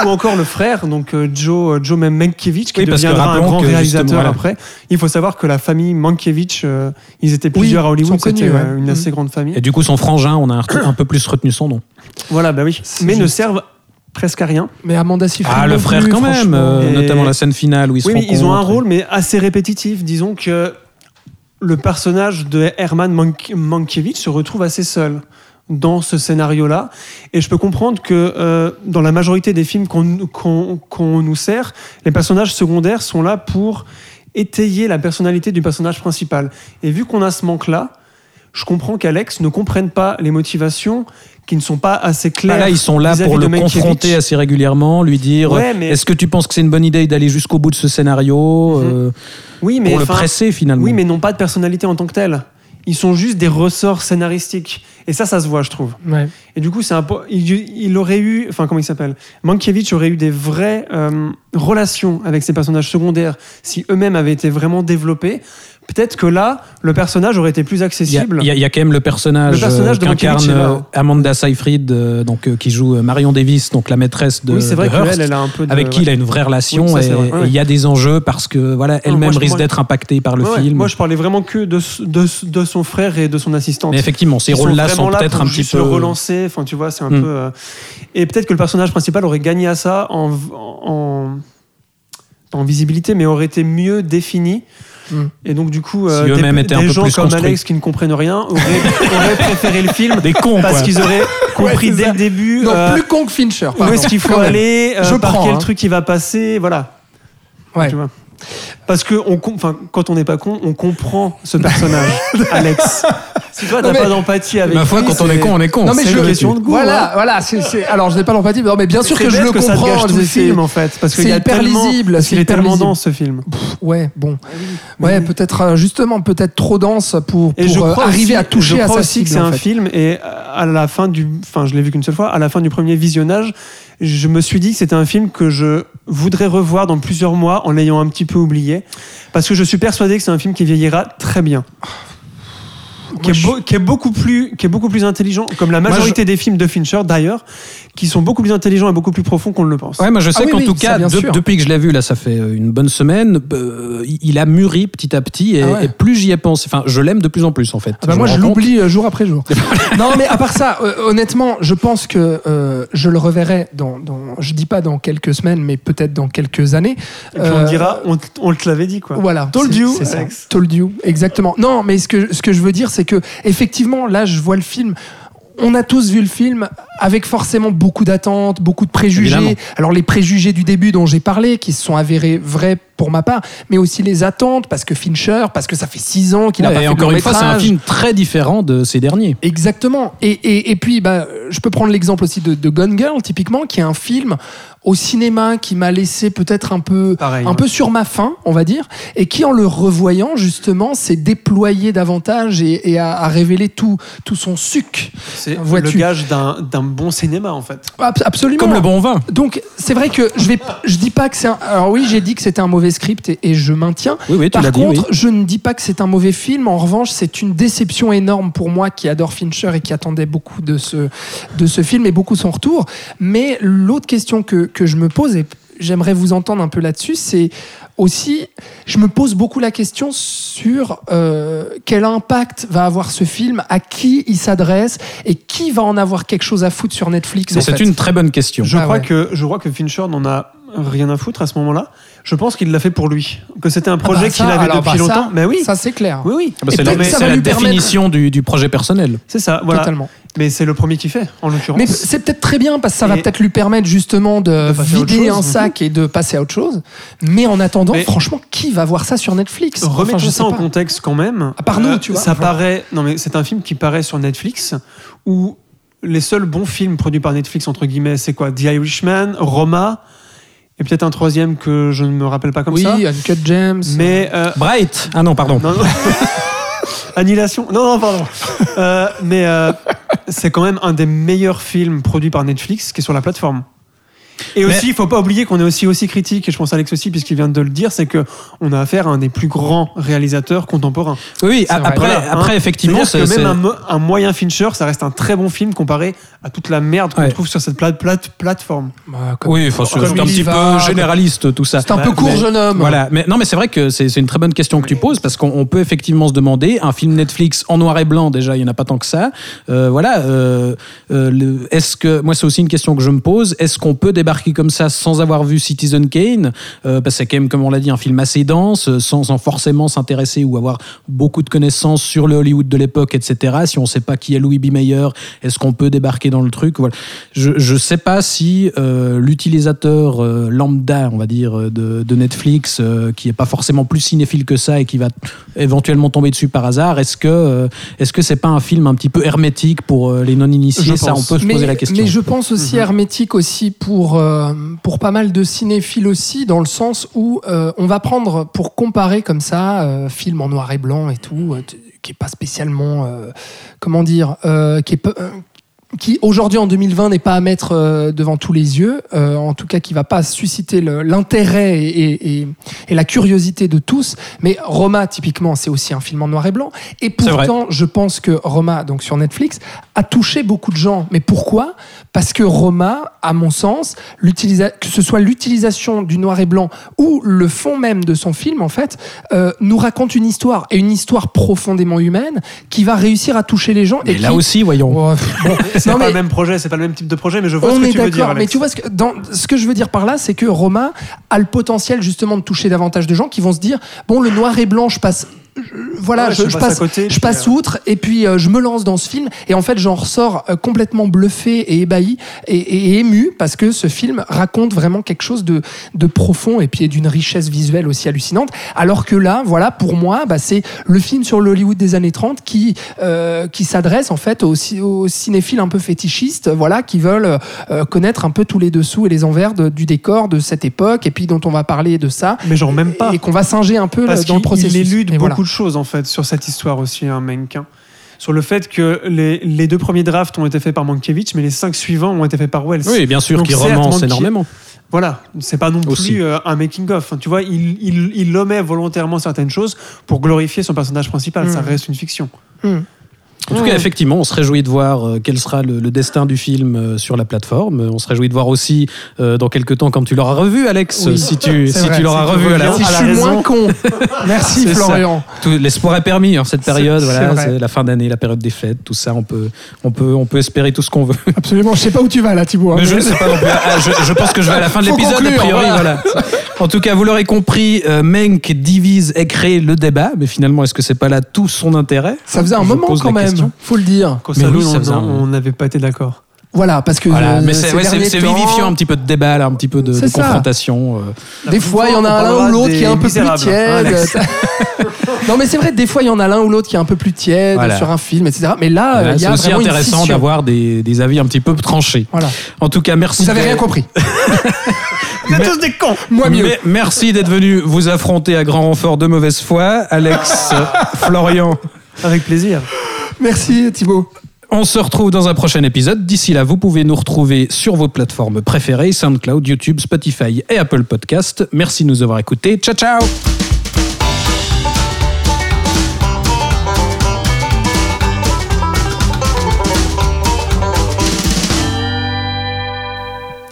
ou encore le frère, donc Joe Joe Mankiewicz qui oui, deviendra un grand réalisateur voilà. après. Il faut savoir que la famille Mankiewicz, euh, ils étaient plusieurs oui, à Hollywood, c'était ouais. une mmh. assez grande famille. Et du coup, son frangin, on a un, un peu plus retenu son nom. Voilà, bah oui, c'est mais juste. Ne servent presque à rien. Mais Amanda Seyfried. Ah, le frère plus, quand même, euh, notamment la scène finale où ils oui, se rencontrent. Oui, ils ont un rôle, mais assez répétitif. Disons que le personnage de Herman Mank- Mankiewicz se retrouve assez seul dans ce scénario-là. Et je peux comprendre que euh, dans la majorité des films qu'on, qu'on, qu'on nous sert, les personnages secondaires sont là pour étayer la personnalité du personnage principal. Et vu qu'on a ce manque-là, je comprends qu'Alex ne comprenne pas les motivations qui ne sont pas assez claires. Bah là, ils sont là pour le confronter assez régulièrement, lui dire ouais, mais... est-ce que tu penses que c'est une bonne idée d'aller jusqu'au bout de ce scénario, mm-hmm. euh, oui, mais, pour le presser finalement. Oui, mais n'ont pas de personnalité en tant que telle. Ils sont juste des ressorts scénaristiques. Et ça, ça se voit, je trouve. Ouais. Et du coup, c'est un po- il, il aurait eu... Enfin, comment il s'appelle ? Mankiewicz aurait eu des vraies euh, relations avec ses personnages secondaires si eux-mêmes avaient été vraiment développés. Peut-être que là, le personnage aurait été plus accessible. Il y a, il y a quand même le personnage, le personnage qu'incarne Amanda Seyfried, euh, donc, euh, qui joue Marion Davis, donc la maîtresse de, oui, c'est vrai de Hearst, elle, elle a un peu de, avec qui ouais. il a une vraie relation. Oui, ça, et il ouais. y a des enjeux parce que voilà, elle-même risque parlais... d'être impactée par le ouais, film. Moi, je parlais vraiment que de, de, de son frère et de son assistante. Mais effectivement, ces rôles-là sont, sont là peut-être un petit peu... le relancer, enfin, tu vois, c'est un hmm. peu... Euh... Et peut-être que le personnage principal aurait gagné à ça en, en... en visibilité, mais aurait été mieux défini. Et donc du coup, si euh, des, des gens comme construits. Alex qui ne comprennent rien auraient, auraient préféré le film des cons, parce quoi. Qu'ils auraient compris ouais, dès ça. Le début. Non, euh, plus con que Fincher. Pardon. Où est-ce qu'il faut quand aller, euh, Je par prends, quel hein. truc il va passer, voilà. Ouais. Tu vois. Parce que on com- quand on n'est pas con, on comprend ce personnage, Alex. Si toi, t'as non, pas d'empathie avec lui... Ma foi, quand c'est... on est con, on est con. Non, mais c'est une question de goût. Voilà, hein. voilà. C'est, c'est... Alors, je n'ai pas d'empathie, mais, non, mais bien sûr c'est que je le que comprends. C'est tout le film, en fait. Parce c'est qu'il hyper tellement... lisible. Parce qu'il est tellement lisible. Dense, ce film. Pff, ouais, bon. Ouais, oui. peut-être, justement, peut-être trop dense pour, pour euh, arriver aussi, à toucher à sa cible. Je crois aussi que c'est un film, et à la fin du... Enfin, je l'ai vu qu'une seule fois. À la fin du premier visionnage, je me suis dit que c'était un film que je voudrais revoir dans plusieurs mois en l'ayant un petit peu oublié. Parce que je suis persuadé que c'est un film qui vieillira très bien. Qui est, beau, qui, est beaucoup plus, qui est beaucoup plus intelligent, comme la majorité moi, je... des films de Fincher d'ailleurs, qui sont beaucoup plus intelligents et beaucoup plus profonds qu'on ne le pense. Ouais, moi je sais ah, qu'en oui, tout oui, cas, de, depuis que je l'ai vu, là ça fait une bonne semaine, euh, il a mûri petit à petit et, ah ouais. et plus j'y ai pensé. Enfin, je l'aime de plus en plus en fait. Ah bah je moi je l'oublie jour après jour. Non mais à part ça, euh, honnêtement, je pense que euh, je le reverrai dans, dans, je dis pas dans quelques semaines, mais peut-être dans quelques années. Et puis euh, on dira, on, on te l'avait dit quoi. Voilà. Told you. C'est ça. Told you, exactement. Non, mais ce que, ce que je veux dire, c'est que effectivement là je vois le film, on a tous vu le film avec forcément beaucoup d'attentes, beaucoup de préjugés. Évidemment. Alors les préjugés du début dont j'ai parlé qui se sont avérés vrais pour ma part, mais aussi les attentes parce que Fincher, parce que ça fait six ans qu'il ouais, a pas et fait encore une fois métrage. C'est un film très différent de ces derniers. Exactement. Et, et, et puis bah, je peux prendre l'exemple aussi de, de Gone Girl typiquement, qui est un film au cinéma qui m'a laissé peut-être un peu Pareil, un ouais. peu sur ma faim, on va dire, et qui en le revoyant justement s'est déployé davantage et, et a, a révélé tout tout son suc. C'est vois-tu. Le gage d'un d'un bon cinéma en fait. Absolument. Comme le bon vin. Donc c'est vrai que je vais je dis pas que c'est un, alors oui, j'ai dit que c'était un mauvais script et, et je maintiens. Oui, oui, Par contre, dit, oui. je ne dis pas que c'est un mauvais film, en revanche, c'est une déception énorme pour moi qui adore Fincher et qui attendait beaucoup de ce de ce film et beaucoup son retour, mais l'autre question que que je me pose, et j'aimerais vous entendre un peu là-dessus, c'est aussi, je me pose beaucoup la question sur euh, quel impact va avoir ce film, à qui il s'adresse, et qui va en avoir quelque chose à foutre sur Netflix. En c'est fait. Une très bonne question. Je, ah crois ouais. que, je crois que Fincher n'en a rien à foutre à ce moment-là. Je pense qu'il l'a fait pour lui, que c'était un projet ah bah ça, qu'il avait alors, depuis bah longtemps. Ça, mais oui, ça c'est clair. Oui, oui. Ah bah c'est la, c'est la définition du, du projet personnel. C'est ça, voilà. Totalement. Mais c'est le premier qui fait, en l'occurrence. Mais c'est peut-être très bien parce que ça et va peut-être lui permettre justement de, de vider un sac et de passer à autre chose. Mais en attendant, mais franchement, qui va voir ça sur Netflix ? Remettons enfin, ça en contexte quand même. À part nous, euh, tu vois. Ça enfin. paraît. Non, mais c'est un film qui paraît sur Netflix où les seuls bons films produits par Netflix entre guillemets, c'est quoi ? The Irishman, Roma. Et peut-être un troisième que je ne me rappelle pas comme oui, ça. Oui, Uncut Gems. Mais euh... Bright. Ah non, pardon. Non, non. Annihilation. Non, non, pardon. euh, mais euh, c'est quand même un des meilleurs films produits par Netflix qui est sur la plateforme. Et mais... aussi, il ne faut pas oublier qu'on est aussi, aussi critique, et je pense à Alex aussi, puisqu'il vient de le dire, c'est qu'on a affaire à un des plus grands réalisateurs contemporains. Oui, a- après, voilà, après hein. effectivement... C'est-à-dire c'est, que même c'est... Un, un moyen Fincher, ça reste un très bon film comparé à toute la merde qu'on ouais. trouve sur cette plate, plate, plateforme. Bah, comme, oui, enfin, c'est, c'est un petit va, peu généraliste, tout ça. C'est un bah, peu court, mais, jeune homme. Voilà. Mais, non, mais c'est vrai que c'est, c'est une très bonne question que oui. tu poses, parce qu'on peut effectivement se demander, un film Netflix en noir et blanc, déjà, il n'y en a pas tant que ça. Euh, voilà. Euh, euh, le, est-ce que... Moi, c'est aussi une question que je me pose. Est-ce qu'on peut débarquer comme ça sans avoir vu Citizen Kane, euh, parce que c'est quand même, comme on l'a dit, un film assez dense, sans, sans forcément s'intéresser ou avoir beaucoup de connaissances sur le Hollywood de l'époque, et cetera. Si on ne sait pas qui est Louis B. Mayer, est-ce qu'on peut débarquer dans le truc? Voilà. Je ne sais pas si euh, l'utilisateur euh, lambda, on va dire, de, de Netflix, euh, qui n'est pas forcément plus cinéphile que ça et qui va éventuellement tomber dessus par hasard, est-ce que euh, est-ce que c'est pas un film un petit peu hermétique pour euh, les non-initiés? Ça, on peut se mais, poser la question. Mais je pense aussi mmh. hermétique aussi pour pour pas mal de cinéphiles aussi, dans le sens où euh, on va prendre pour comparer comme ça euh, film en noir et blanc et tout euh, qui est pas spécialement euh, comment dire euh, qui est peu, euh, qui aujourd'hui en deux mille vingt n'est pas à mettre euh, devant tous les yeux, euh, en tout cas qui va pas susciter le, l'intérêt et, et, et la curiosité de tous. Mais Roma typiquement, c'est aussi un film en noir et blanc, et pourtant je pense que Roma, donc sur Netflix, a touché beaucoup de gens. Mais pourquoi? Parce que Roma, à mon sens, l'utilisa- que ce soit l'utilisation du noir et blanc ou le fond même de son film, en fait, euh, nous raconte une histoire, et une histoire profondément humaine qui va réussir à toucher les gens. Mais et là qui... aussi, voyons. Oh, bon. C'est non, pas le même projet, c'est pas le même type de projet, mais je vois ce que tu veux dire, Alex. Mais tu vois ce que, dans, ce que je veux dire par là, c'est que Roma a le potentiel justement de toucher davantage de gens qui vont se dire bon, le noir et blanc, je passe. Voilà, ouais, je, je, je passe, côté, je passe outre, et puis euh, je me lance dans ce film, et en fait j'en ressors euh, complètement bluffé et ébahi et, et, et ému, parce que ce film raconte vraiment quelque chose de, de profond, et puis d'une richesse visuelle aussi hallucinante. Alors que là, voilà, pour moi, bah, c'est le film sur l'Hollywood des années trente qui, euh, qui s'adresse en fait aux, aux cinéphiles un peu fétichistes, voilà, qui veulent euh, connaître un peu tous les dessous et les envers de, du décor de cette époque, et puis dont on va parler de ça, mais genre même pas, et, et qu'on va singer un peu parce le, dans le processus. Parce qu'il élude beaucoup voilà. de choses en fait sur cette histoire aussi, hein, Menk, hein. Sur le fait que les, les deux premiers drafts ont été faits par Mankiewicz, mais les cinq suivants ont été faits par Welles. Oui, bien sûr, qui romance Mankiewicz... énormément. Voilà, c'est pas non plus aussi. Un making-of. Tu vois, il, il, il omet volontairement certaines choses pour glorifier son personnage principal. Mmh. Ça reste une fiction. Mmh. En tout cas, effectivement, on se réjouit de voir quel sera le, le destin du film sur la plateforme. On se réjouit de voir aussi euh, dans quelques temps, quand tu l'auras revu, Alex, oui. si tu, si vrai, tu l'auras revu à la, si à la je suis raison. Moins con. Merci, c'est Florian. Tout, l'espoir est permis en cette période. C'est, voilà, c'est c'est la fin d'année, la période des fêtes, tout ça. On peut, on peut, on peut espérer tout ce qu'on veut. Absolument. Je sais pas où tu vas là, Thibaut. Hein, mais mais je ne sais pas. Ah, je, je pense que je vais à la fin de l'épisode. Conclure, a priori, voilà. voilà. En tout cas, vous l'aurez compris, euh, Menk divise et crée le débat. Mais finalement, est-ce que c'est pas là tout son intérêt? Ça faisait un je moment quand même. Faut le dire. Mais oui, on n'avait pas été d'accord. Voilà, parce que voilà, mais c'est, ouais, c'est, c'est vivifiant un petit peu de débat, là, un petit peu de, de confrontation. Des, des fois, il y en a un ou l'autre qui est un peu plus tiède. Non, mais c'est vrai, des fois, il y en a l'un ou l'autre qui est un peu plus tiède voilà. sur un film, et cetera. Mais là, voilà, il y a vraiment une scission. C'est aussi intéressant d'avoir des, des avis un petit peu tranchés. Voilà. En tout cas, merci. Vous n'avez rien compris. Vous êtes tous des cons. Moi mieux. Mais merci d'être venus vous affronter à grand renfort de mauvaise foi, Alex, Florian. Avec plaisir. Merci Thibaut. On se retrouve dans un prochain épisode. D'ici là, vous pouvez nous retrouver sur vos plateformes préférées, SoundCloud, YouTube, Spotify et Apple Podcasts. Merci de nous avoir écoutés. Ciao, ciao.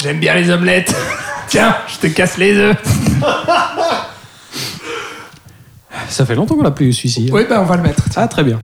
J'aime bien les omelettes. Tiens, je te casse les œufs. Ça fait longtemps qu'on l'a plus eu celui-ci. Oui, ben on va le mettre. Ah, très bien.